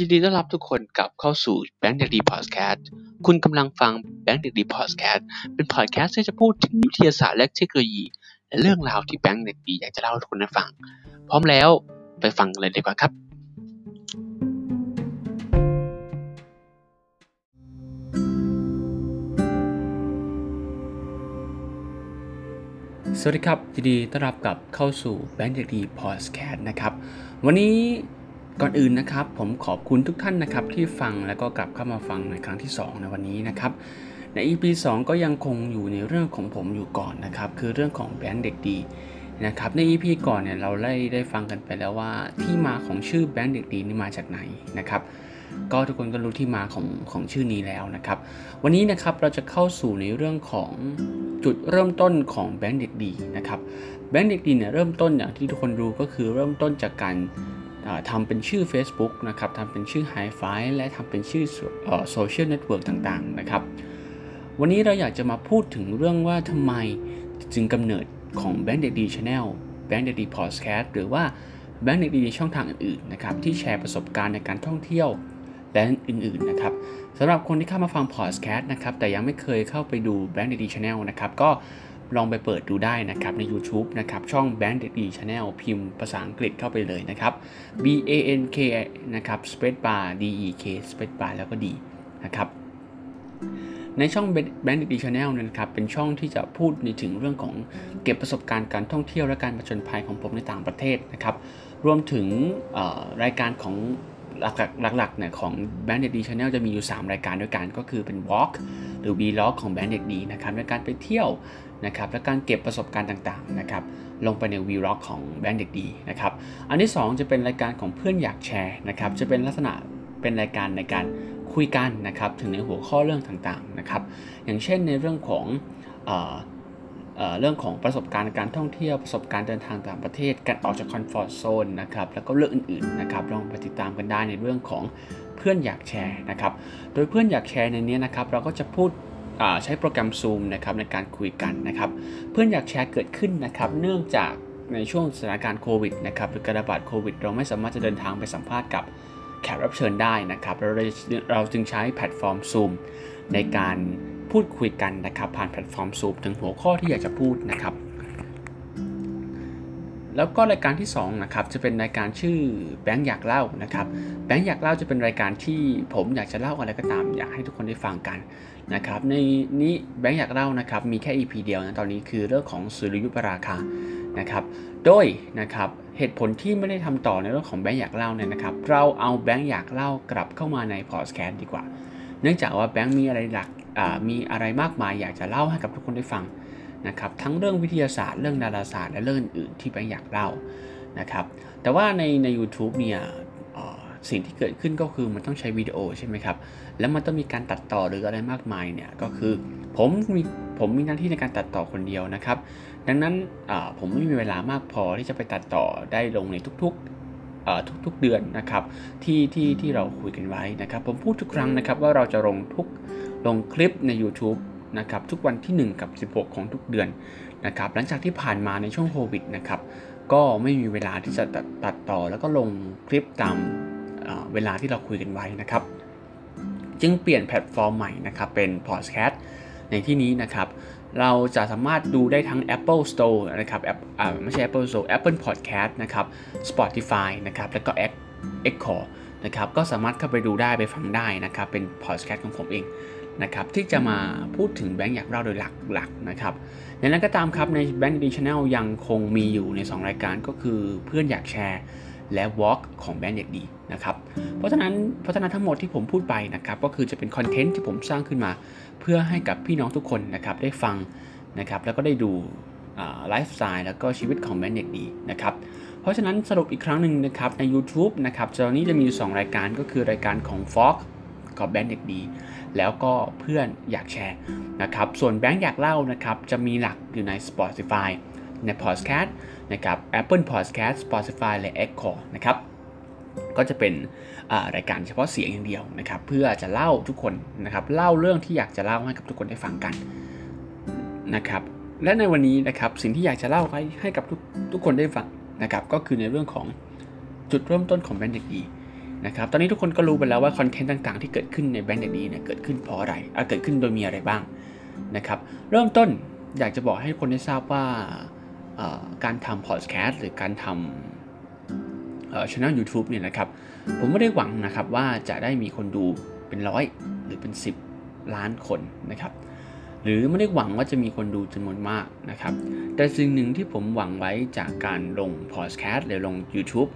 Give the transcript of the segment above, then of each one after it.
ยินดีต้อนรับทุกคนกลับเข้าสู่แบงค์เด็กดีพอดแคสต์คุณกำลังฟังแบงค์เด็กดีพอดแคสต์เป็นพอดแคสต์ที่จะพูดถึงวิทยาศาสตร์และเทคโนโลยีและเรื่องราวที่แบงค์เด็กดีอยากจะเล่าให้ทุกคนได้ฟังพร้อมแล้วไปฟังกันเลยดีกว่าครับสวัสดีครับยินดีต้อนรับกลับเข้าสู่แบงค์เด็กดีพอดแคสต์นะครับวันนี้ก่อนอื่นนะครับผมขอบคุณทุกท่านนะครับที่ฟังแล้วก็กลับเข้ามาฟังในครั้งที่2ในวันนี้นะครับใน EP 2ก็ยังคงอยู่ในเรื่องของผมอยู่ก่อนนะครับคือเรื่องของแบงค์เด็กดีนะครับใน EP ก่อนเนี่ยเราได้ฟังกันไปแล้วว่าที่มาของชื่อแบงค์เด็กดีนี่มาจากไหนนะครับก็ทุกคนก็รู้ที่มาของชื่อนี้แล้วนะครับวันนี้นะครับเราจะเข้าสู่ในเรื่องของจุดเริ่มต้นของแบงค์เด็กดีนะครับแบงค์เด็กดีเนี่ยเริ่มต้นอย่างที่ทุกคนรู้ก็คือเริ่มต้นจากการทำเป็นชื่อ Facebook นะครับทำเป็นชื่อ Hi-Fi และทำเป็นชื่อโซเชียลเน็ตเวิร์กต่างๆนะครับวันนี้เราอยากจะมาพูดถึงเรื่องว่าทำไมจึงกำเนิดของแบงค์เด็กดี Channel แบงค์เด็กดี Podcast หรือว่าแบงค์เด็กดีในช่องทางอื่นๆนะครับที่แชร์ประสบการณ์ในการท่องเที่ยวและอื่นๆนะครับสำหรับคนที่เข้ามาฟัง Podcast นะครับแต่ยังไม่เคยเข้าไปดูแบงค์เด็กดี Channel นะครับก็ลองไปเปิดดูได้นะครับใน YouTube นะครับช่อง Bank Red E Channel พิมพ์ภาษาอังกฤษเข้าไปเลยนะครับ BANK นะครับ Space Bar DEK Space Bar แล้วก็ดีนะครับในช่อง Bank Red E Channel นะครับเป็นช่องที่จะพูดถึงเรื่องของเก็บประสบการณ์การท่องเที่ยวและการผจญภัยของผมในต่างประเทศนะครับรวมถึงรายการของหลักๆเนี่ยของ Bank Red E Channel จะมีอยู่3รายการด้วยกันก็คือเป็น Walk หรือ Vlog ของ Bank Red E นะครับในการไปเที่ยวนะครับและการเก็บประสบการณ์ต่างๆนะครับลงไปใน Vlog ของแบงค์เด็กดีนะครับอันที่2จะเป็นรายการของเพื่อนอยากแชร์นะครับจะเป็นลักษณะเป็นรายการในการคุยกันนะครับถึงในหัวข้อเรื่องต่างๆนะครับอย่างเช่นในเรื่องของประสบการณ์การท่องเที่ยวประสบการณ์เดินทางต่างประเทศการออกจากคอมฟอร์ตโซนนะครับแล้วก็เรื่องอื่นๆนะครับลองไปติดตามกันได้ในเรื่องของเพื่อนอยากแชร์นะครับโดยเพื่อนอยากแชร์ในนี้นะครับเราก็จะพูดใช้โปรแกรม Zoom นะครับในการคุยกันนะครับเพื่อนอยากแชร์เกิดขึ้นนะครับเนื่องจากในช่วงสถานการณ์โควิดนะครับหรือการระบาดโควิดเราไม่สามารถจะเดินทางไปสัมภาษณ์กับแขกรับเชิญได้นะครับเราจึงใช้แพลตฟอร์ม Zoom ในการพูดคุยกันนะครับผ่านแพลตฟอร์ม Zoom ถึงหัวข้อที่อยากจะพูดนะครับแล้วก็รายการที่2นะครับจะเป็นรายการชื่อแบงค์อยากเล่านะครับแบงค์อยากเล่าจะเป็นรายการที่ผมอยากจะเล่าอะไรก็ตามอยากให้ทุกคนได้ฟังกันนะครับในนี้แบงค์อยากเล่านะครับมีแค่ EP เดียวนะตอนนี้คือเรื่องของสุริยุปราคานะครับโดยนะครับเหตุผลที่ไม่ได้ทำต่อในเรื่องของแบงค์อยากเล่าเนี่ยนะครับเราเอาแบงค์อยากเล่ากลับเข้ามาในพอดแคสต์ดีกว่าเนื่องจากว่าแบงค์มีอะไรหลักมีอะไรมากมายอยากจะเล่าให้กับทุกคนได้ฟังนะครับทั้งเรื่องวิทยาศาสตร์เรื่องดาราศาสตร์และเรื่องอื่นที่แบงค์อยากเล่านะครับแต่ว่าใน YouTube เนี่ยสิ่งที่เกิดขึ้นก็คือมันต้องใช้วิดีโอใช่ไหมครับแล้วมันต้องมีการตัดต่อหรืออะไรมากมายเนี่ยก็คือผมมีหน้าที่ในการตัดต่อคนเดียวนะครับดังนั้นผมไม่มีเวลามากพอที่จะไปตัดต่อได้ลงในทุกเดือนนะครับที่เราคุยกันไว้นะครับผมพูดทุกครั้งนะครับว่าเราจะลงคลิปใน YouTubeนะครับทุกวันที่1กับ16ของทุกเดือนนะครับหลังจากที่ผ่านมาในช่วงโควิดนะครับก็ไม่มีเวลาที่จะตัดต่อแล้วก็ลงคลิปตามเวลาที่เราคุยกันไว้นะครับจึงเปลี่ยนแพลตฟอร์มใหม่นะครับเป็นพอดแคสต์ในที่นี้นะครับเราจะสามารถดูได้ทั้ง Apple Store นะครับไม่ใช่ Apple Store Apple Podcast นะครับ Spotify นะครับแล้วก็ Anchor นะครับก็สามารถเข้าไปดูได้ไปฟังได้นะครับเป็นพอดแคสต์ของผมเองนะครับที่จะมาพูดถึงแบงค์อยากเล่าโดยหลักนะครับอย่างนั้นก็ตามครับใน Bank Red E Channel ยังคงมีอยู่ใน2รายการก็คือเพื่อนอยากแชร์และ Walk ของ Bank Red E นะครับเพราะฉะนั้นทั้งหมดที่ผมพูดไปนะครับก็คือจะเป็นคอนเทนต์ที่ผมสร้างขึ้นมาเพื่อให้กับพี่น้องทุกคนนะครับได้ฟังนะครับแล้วก็ได้ดูไลฟ์สไตล์แล้วก็ชีวิตของ Bank Red E นะครับเพราะฉะนั้นสรุปอีกครั้งนึงนะครับใน YouTube นะครับตอนนี้จะมีอยู่2รายการก็คือรายการของ Walk กับ Bank Red Eแล้วก็เพื่อนอยากแชร์นะครับส่วนแบงค์อยากเล่านะครับจะมีหลักอยู่ใน Spotify ใน Podcast นะครับ Apple Podcast Spotify และ Anchor นะครับก็จะเป็นรายการเฉพาะเสียงอย่างเดียวนะครับเพื่อจะเล่าทุกคนนะครับเล่าเรื่องที่อยากจะเล่าให้กับทุกคนได้ฟังกันนะครับและในวันนี้นะครับสิ่งที่อยากจะเล่าให้กับทุกคนได้ฟังนะครับก็คือในเรื่องของจุดเริ่มต้นของแบงค์เด็กดี นะครับตอนนี้ทุกคนก็รู้ไปแล้วว่าคอนเทนต์ต่างๆที่เกิดขึ้นในแบงค์เด็กดีเนี่ยเกิดขึ้นเพราะอะไรเกิดขึ้นโดยมีอะไรบ้างนะครับเริ่มต้นอยากจะบอกให้คนได้ทราบว่าการทำพอดแคสต์หรือการทำช่อง YouTube เนี่ยนะครับผมไม่ได้หวังนะครับว่าจะได้มีคนดูเป็นร้อยหรือเป็น10ล้านคนนะครับหรือไม่ได้หวังว่าจะมีคนดูจำนวนมากนะครับแต่สิ่งหนึ่งที่ผมหวังไว้จากการลงพอดแคสต์หรือลง YouTube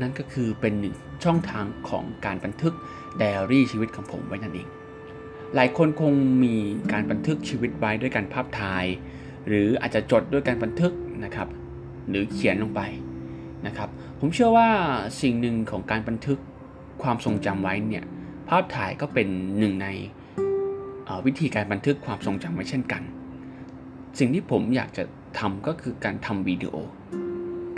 นั่นก็คือเป็นหนึ่งช่องทางของการบันทึกไดอารี่ชีวิตของผมไว้นั่นเองหลายคนคงมีการบันทึกชีวิตไว้ด้วยการภาพถ่ายหรืออาจจะจดด้วยการบันทึกนะครับหรือเขียนลงไปนะครับผมเชื่อว่าสิ่งหนึ่งของการบันทึกความทรงจำไว้เนี่ยภาพถ่ายก็เป็นหนึ่งในวิธีการบันทึกความทรงจำไว้เช่นกันสิ่งที่ผมอยากจะทำก็คือการทำวิดีโอ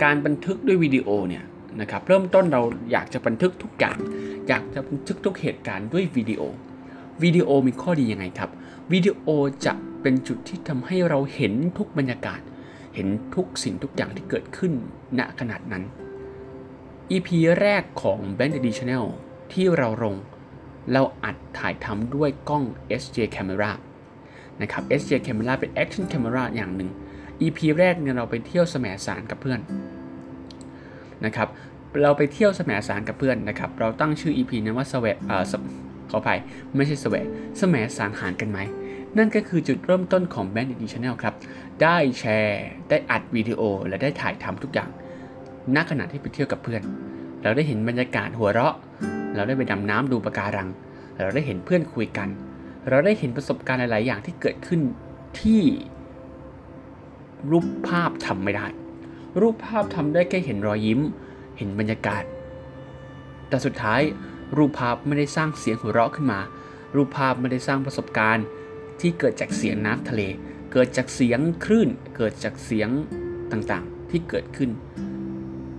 การบันทึกด้วยวิดีโอเนี่ยนะครับเริ่มต้นเราอยากจะบันทึกทุกอย่างอยากจะบันทึกทุกเหตุการณ์ด้วยวิดีโอมีข้อดียังไงครับวิดีโอจะเป็นจุดที่ทำให้เราเห็นทุกบรรยากาศเห็นทุกสิ่งทุกอย่างที่เกิดขึ้นณขนาดนั้น EP แรกของ Band The Channel ที่เราลงเราอัดถ่ายทำด้วยกล้อง SJ Camera นะครับ SJ Camera เป็น Action Camera อย่างหนึ่ง EP แรกเนี่ยเราไปเที่ยวแสมสารกับเพื่อนนะครับเราไปเที่ยวแสมสารกับเพื่อนนะครับเราตั้งชื่อ EP นั้นว่าขออภัยไม่ใช่แสมสารหารกันไหมนั่นก็คือจุดเริ่มต้นของ Band The Channel ครับได้แชร์ได้อัดวิดีโอและได้ถ่ายทำทุกอย่างณขณะที่ไปเที่ยวกับเพื่อนเราได้เห็นบรรยากาศหัวเราะเราได้ไปดำน้ำดูปะการังเราได้เห็นเพื่อนคุยกันเราได้เห็นประสบการณ์หลายๆอย่างที่เกิดขึ้นที่รูปภาพทำไม่ได้รูปภาพทำได้แค่เห็นรอยยิ้มเห็นบรรยากาศแต่สุดท้ายรูปภาพไม่ได้สร้างเสียงหัวเราะขึ้นมารูปภาพไม่ได้สร้างประสบการณ์ที่เกิดจากเสียงน้ำทะเลเกิดจากเสียงคลื่นเกิดจากเสียงต่างๆที่เกิดขึ้น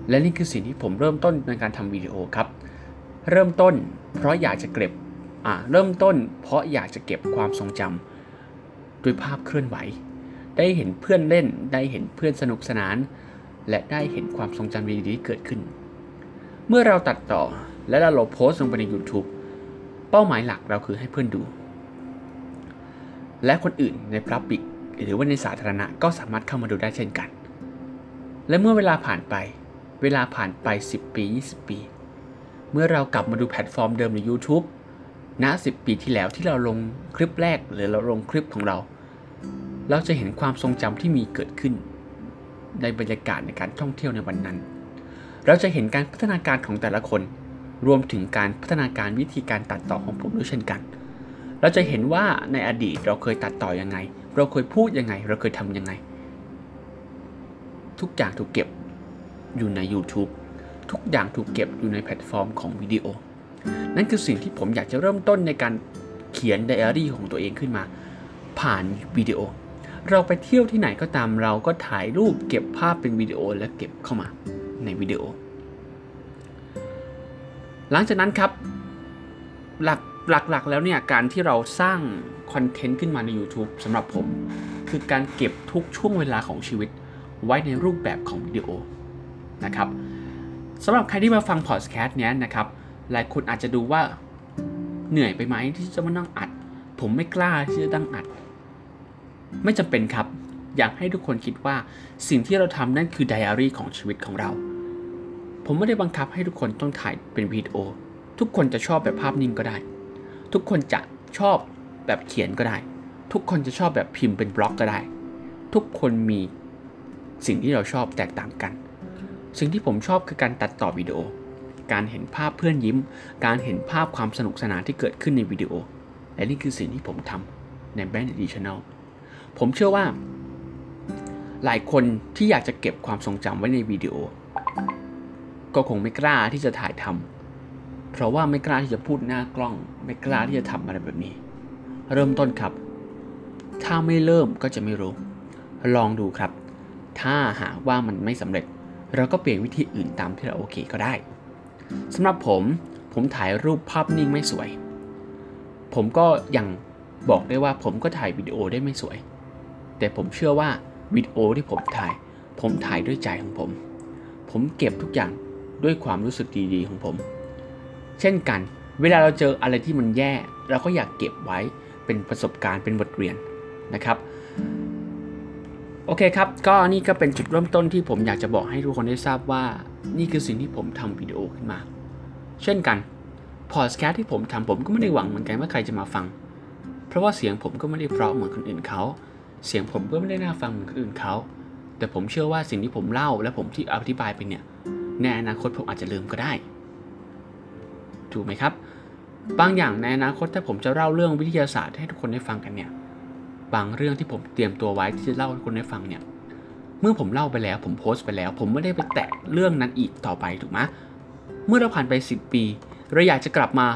และนี่คือสิ่งที่ผมเริ่มต้นในการทำวิดีโอครับเริ่มต้นเพราะอยากจะเก็บความทรงจำด้วยภาพเคลื่อนไหวได้เห็นเพื่อนเล่นได้เห็นเพื่อนสนุกสนานและได้เห็นความทรงจำดีๆที่เกิดขึ้นเมื่อเราตัดต่อและเราโพสต์ลงไปใน YouTube เป้าหมายหลักเราคือให้เพื่อนดูและคนอื่นในพับลิกหรือว่าในสาธารณะก็สามารถเข้ามาดูได้เช่นกันและเมื่อเวลาผ่านไป10ปี20ปีเมื่อเรากลับมาดูแพลตฟอร์มเดิมใน YouTube ณ 10 ปีที่แล้วที่เราลงคลิปแรกหรือเราลงคลิปของเราจะเห็นความทรงจำที่มีเกิดขึ้นในบรรยากาศในการท่องเที่ยวในวันนั้นเราจะเห็นการพัฒนาการของแต่ละคนรวมถึงการพัฒนาการวิธีการตัดต่อของผมด้วยเช่นกันเราจะเห็นว่าในอดีตเราเคยตัดต่อยังไงเราเคยพูดยังไงเราเคยทำยังไงทุกอย่างถูกเก็บอยู่ใน YouTube ทุกอย่างถูกเก็บอยู่ในแพลตฟอร์มของวิดีโอนั่นคือสิ่งที่ผมอยากจะเริ่มต้นในการเขียนไดอารี่ของตัวเองขึ้นมาผ่านวิดีโอเราไปเที่ยวที่ไหนก็ตามเราก็ถ่ายรูปเก็บภาพเป็นวิดีโอและเก็บเข้ามาในวิดีโอหลังจากนั้นครับหลักๆแล้วเนี่ยการที่เราสร้างคอนเทนต์ขึ้นมาใน YouTube สำหรับผมคือการเก็บทุกช่วงเวลาของชีวิตไว้ในรูปแบบของวิดีโอนะครับสำหรับใครที่มาฟังพอดแคสต์เนี้ยนะครับหลายคนอาจจะดูว่าเหนื่อยไปไหมที่จะมานั่งอัดผมไม่กล้าที่จะตั้งอัดไม่จำเป็นครับอยากให้ทุกคนคิดว่าสิ่งที่เราทำนั่นคือไดอารี่ของชีวิตของเราผมไม่ได้บังคับให้ทุกคนต้องถ่ายเป็นวิดีโอทุกคนจะชอบแบบภาพนิ่งก็ได้ทุกคนจะชอบแบบเขียนก็ได้ทุกคนจะชอบแบบพิมพ์เป็นบล็อกก็ได้ทุกคนมีสิ่งที่เราชอบแตกต่างกันสิ่งที่ผมชอบคือการตัดต่อวิดีโอการเห็นภาพเพื่อนยิ้มการเห็นภาพความสนุกสนานที่เกิดขึ้นในวิดีโอและนี่คือสิ่งที่ผมทำใน Band The Channel ผมเชื่อว่าหลายคนที่อยากจะเก็บความทรงจำไว้ในวิดีโอก็คงไม่กล้าที่จะถ่ายทำเพราะว่าไม่กล้าที่จะพูดหน้ากล้องไม่กล้าที่จะทำอะไรแบบนี้เริ่มต้นครับถ้าไม่เริ่มก็จะไม่รู้ลองดูครับถ้าหากว่ามันไม่สำเร็จเราก็เปลี่ยนวิธีอื่นตามที่เราโอเคก็ได้สำหรับผมถ่ายรูปภาพนิ่งไม่สวยผมก็ยังบอกได้ว่าผมก็ถ่ายวิดีโอได้ไม่สวยแต่ผมเชื่อว่าวิดีโอที่ผมถ่ายด้วยใจของผมเก็บทุกอย่างด้วยความรู้สึกดีๆของผม เช่นกันเวลาเราเจออะไรที่มันแย่เราก็อยากเก็บไว้เป็นประสบการณ์เป็นบทเรียนนะครับโอเคครับก็นี่ก็เป็นจุดเริ่มต้นที่ผมอยากจะบอกให้ทุกคนได้ทราบว่านี่คือสิ่งที่ผมทำวิดีโอขึ้นมาเช่นกันพอดแคสต์ที่ผมทำผมก็ไม่ได้หวังเหมือนกันว่าใครจะมาฟังเพราะว่าเสียงผมก็ไม่ได้เพราะเหมือนคนอื่นเขาเสียงผมก็ไม่ได้น่าฟังเหมือนคนอื่นเขาแต่ผมเชื่อว่าสิ่งที่ผมเล่าและผมที่อธิบายไปเนี่ยในอนาคตผมอาจจะลืมก็ได้ถูกไหมครับบางอย่างในอนาคตถ้าผมจะเล่าเรื่องวิทยาศาสตร์ให้ทุกคนได้ฟังกันเนี่ยบางเรื่องที่ผมเตรียมตัวไว้ที่จะเล่าให้ทุกคนได้ฟังเนี่ยเมื่อผมเล่าไปแล้วผมโพสต์ไปแล้วผมไม่ได้ไปแตะเรื่องนั้นอีกต่อไปถูกไหมเมื่อเราผ่านไป10ปีเราอยากจะกลับมา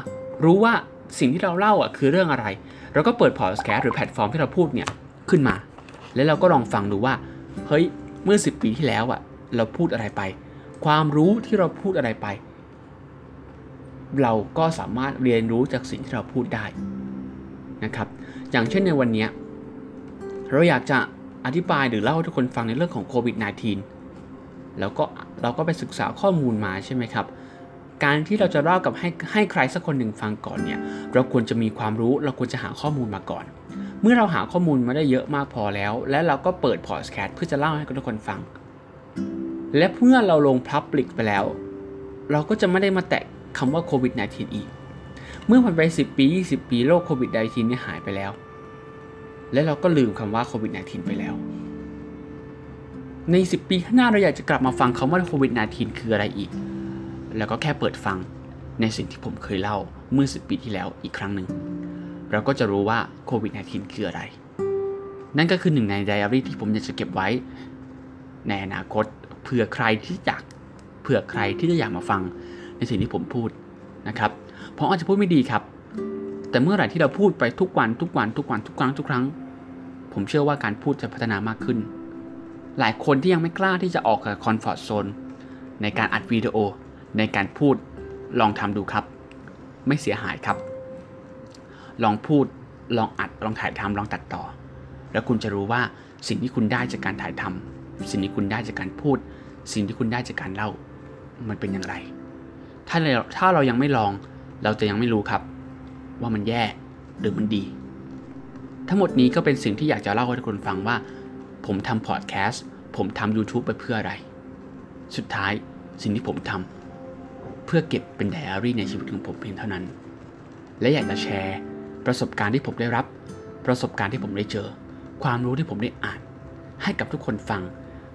รู้ว่าสิ่งที่เราเล่าอ่ะคือเรื่องอะไรเราก็เปิดพอดแคสต์หรือแพลตฟอร์มที่เราพูดเนี่ยขึ้นมาแล้วเราก็ลองฟังดูว่าเฮ้ยเมื่อ10ปีที่แล้วอ่ะเราพูดอะไรไปความรู้ที่เราพูดอะไรไปเราก็สามารถเรียนรู้จากสิ่งที่เราพูดได้นะครับอย่างเช่นในวันนี้เราอยากจะอธิบายหรือเล่าให้ทุกคนฟังในเรื่องของโควิด -19 แล้วก็เราก็ไปศึกษาข้อมูลมาใช่ไหมครับการที่เราจะเล่ากับให้ใครสักคนหนึ่งฟังก่อนเนี่ยเราควรจะมีความรู้เราควรจะหาข้อมูลมาก่อนเมื่อเราหาข้อมูลมาได้เยอะมากพอแล้วและเราก็เปิดพอดแคสต์เพื่อจะเล่าให้ทุกคนฟังและเมื่อเราลง Public ไปแล้วเราก็จะไม่ได้มาแตะคำว่าโควิด -19 อีกเมื่อผ่านไป10ปี20ปีโรคโควิด -19 เนี่ยหายไปแล้วและเราก็ลืมคำว่าโควิด -19 ไปแล้วใน10ปีข้างหน้าเราอยากจะกลับมาฟังคำว่าโควิด -19 คืออะไรอีกแล้วก็แค่เปิดฟังในสิ่งที่ผมเคยเล่าเมื่อ10ปีที่แล้วอีกครั้งหนึ่งเราก็จะรู้ว่าโควิด -19 คืออะไรนั่นก็คือหนึ่งในไดอารี่ที่ผมอยากจะเก็บไว้ในอนาคตเผื่อใครที่จะอยากมาฟังในสิ่งที่ผมพูดนะครับเพราะอาจจะพูดไม่ดีครับแต่เมื่อไหร่ที่เราพูดไปทุกวันทุกครั้งผมเชื่อว่าการพูดจะพัฒนามากขึ้นหลายคนที่ยังไม่กล้าที่จะออกจากคอมฟอร์ตโซนในการอัดวิดีโอในการพูดลองทำดูครับไม่เสียหายครับลองพูดลองอัดลองถ่ายทำลองตัดต่อแล้วคุณจะรู้ว่าสิ่งที่คุณได้จากการถ่ายทำสิ่งที่คุณได้จากการพูดสิ่งที่คุณได้จากการเล่ามันเป็นอย่างไรถ้าเรายังไม่ลองเราจะยังไม่รู้ครับว่ามันแย่หรือมันดีทั้งหมดนี้ก็เป็นสิ่งที่อยากจะเล่าให้ทุกคนฟังว่าผมทำพอดแคสต์ผมทำ YouTube ไปเพื่ออะไรสุดท้ายสิ่งที่ผมทำเพื่อเก็บเป็นไดอารี่ในชีวิตของผมเพียงเท่านั้นและอยากจะแชร์ประสบการณ์ที่ผมได้รับประสบการณ์ที่ผมได้เจอความรู้ที่ผมได้อ่านให้กับทุกคนฟัง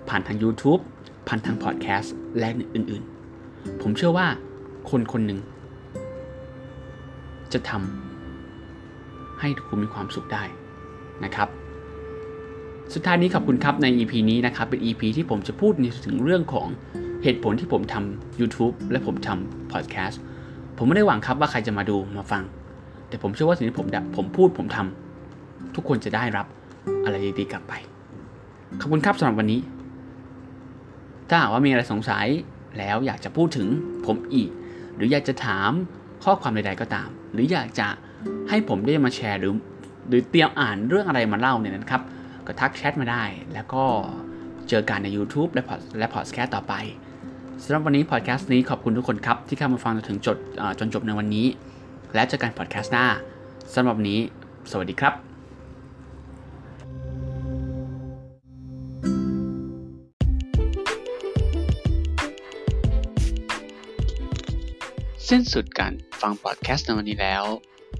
ผ่านทาง YouTube ผ่านทางพอดแคสต์และอื่นๆผมเชื่อว่าคนๆนึงจะทำให้คุณมีความสุขได้นะครับสุดท้ายนี้ขอบคุณครับใน EP นี้นะครับเป็น EP ที่ผมจะพูดถึงเรื่องของเหตุผลที่ผมทำ YouTube และผมทำ Podcast ผมไม่ได้หวังครับว่าใครจะมาดูมาฟังแต่ผมเชื่อว่าสิ่งที่ผมพูดผมทำทุกคนจะได้รับอะไรดีๆกลับไปขอบคุณครับสำหรับวันนี้ถ้าหากว่ามีอะไรสงสัยแล้วอยากจะพูดถึงผมอีกหรืออยากจะถามข้อความใดๆก็ตามหรืออยากจะให้ผมได้มาแชร์หรือเตรียมอ่านเรื่องอะไรมาเล่าเนี่ยนะครับก็ทักแชทมาได้แล้วก็เจอกันใน YouTube และพอดแคสต์ต่อไปสำหรับวันนี้พอดแคสต์นี้ขอบคุณทุกคนครับที่เข้ามาฟังจนจบในวันนี้แล้วเจอกันพอดแคสต์หน้าสำหรับวันนี้สวัสดีครับสิ้นสุดการฟังพอดแคสต์ในวันนี้แล้ว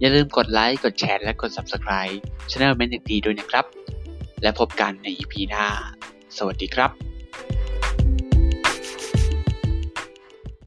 อย่าลืมกดไลค์กดแชร์และกด Subscribe Channel เม้นต์ดีด้วยนะครับและพบกันใน EP หน้าสวัสดีครับ